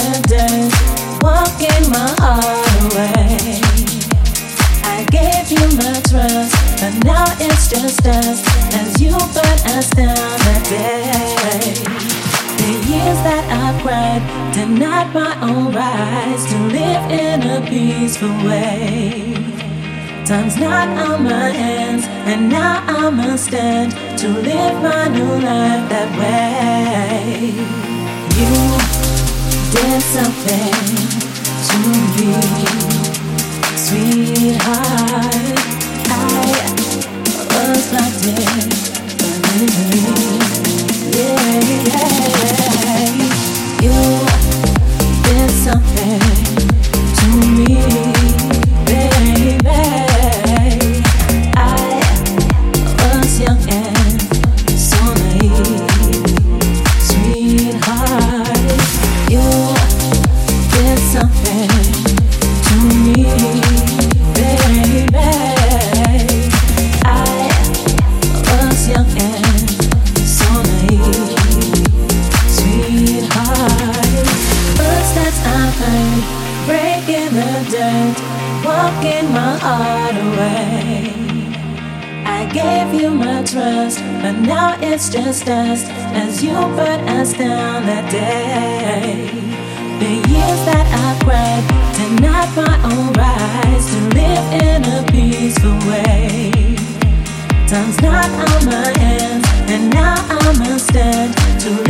today, walking my heart away. I gave you my trust, but now it's just us, as you burn us down that day. The years that I cried, denied my own rights to live in a peaceful way. Time's not on my hands, and now I must stand to live my new life that way. You did something to me, sweetheart. I was locked in, yeah. You did something to me, baby. I was young and so naive. Walking my heart away, I gave you my trust, but now it's just us, as you burned us down that day. The years that I cried, denied my own rights to live in a peaceful way. Time's not on my hands, and now I must stand to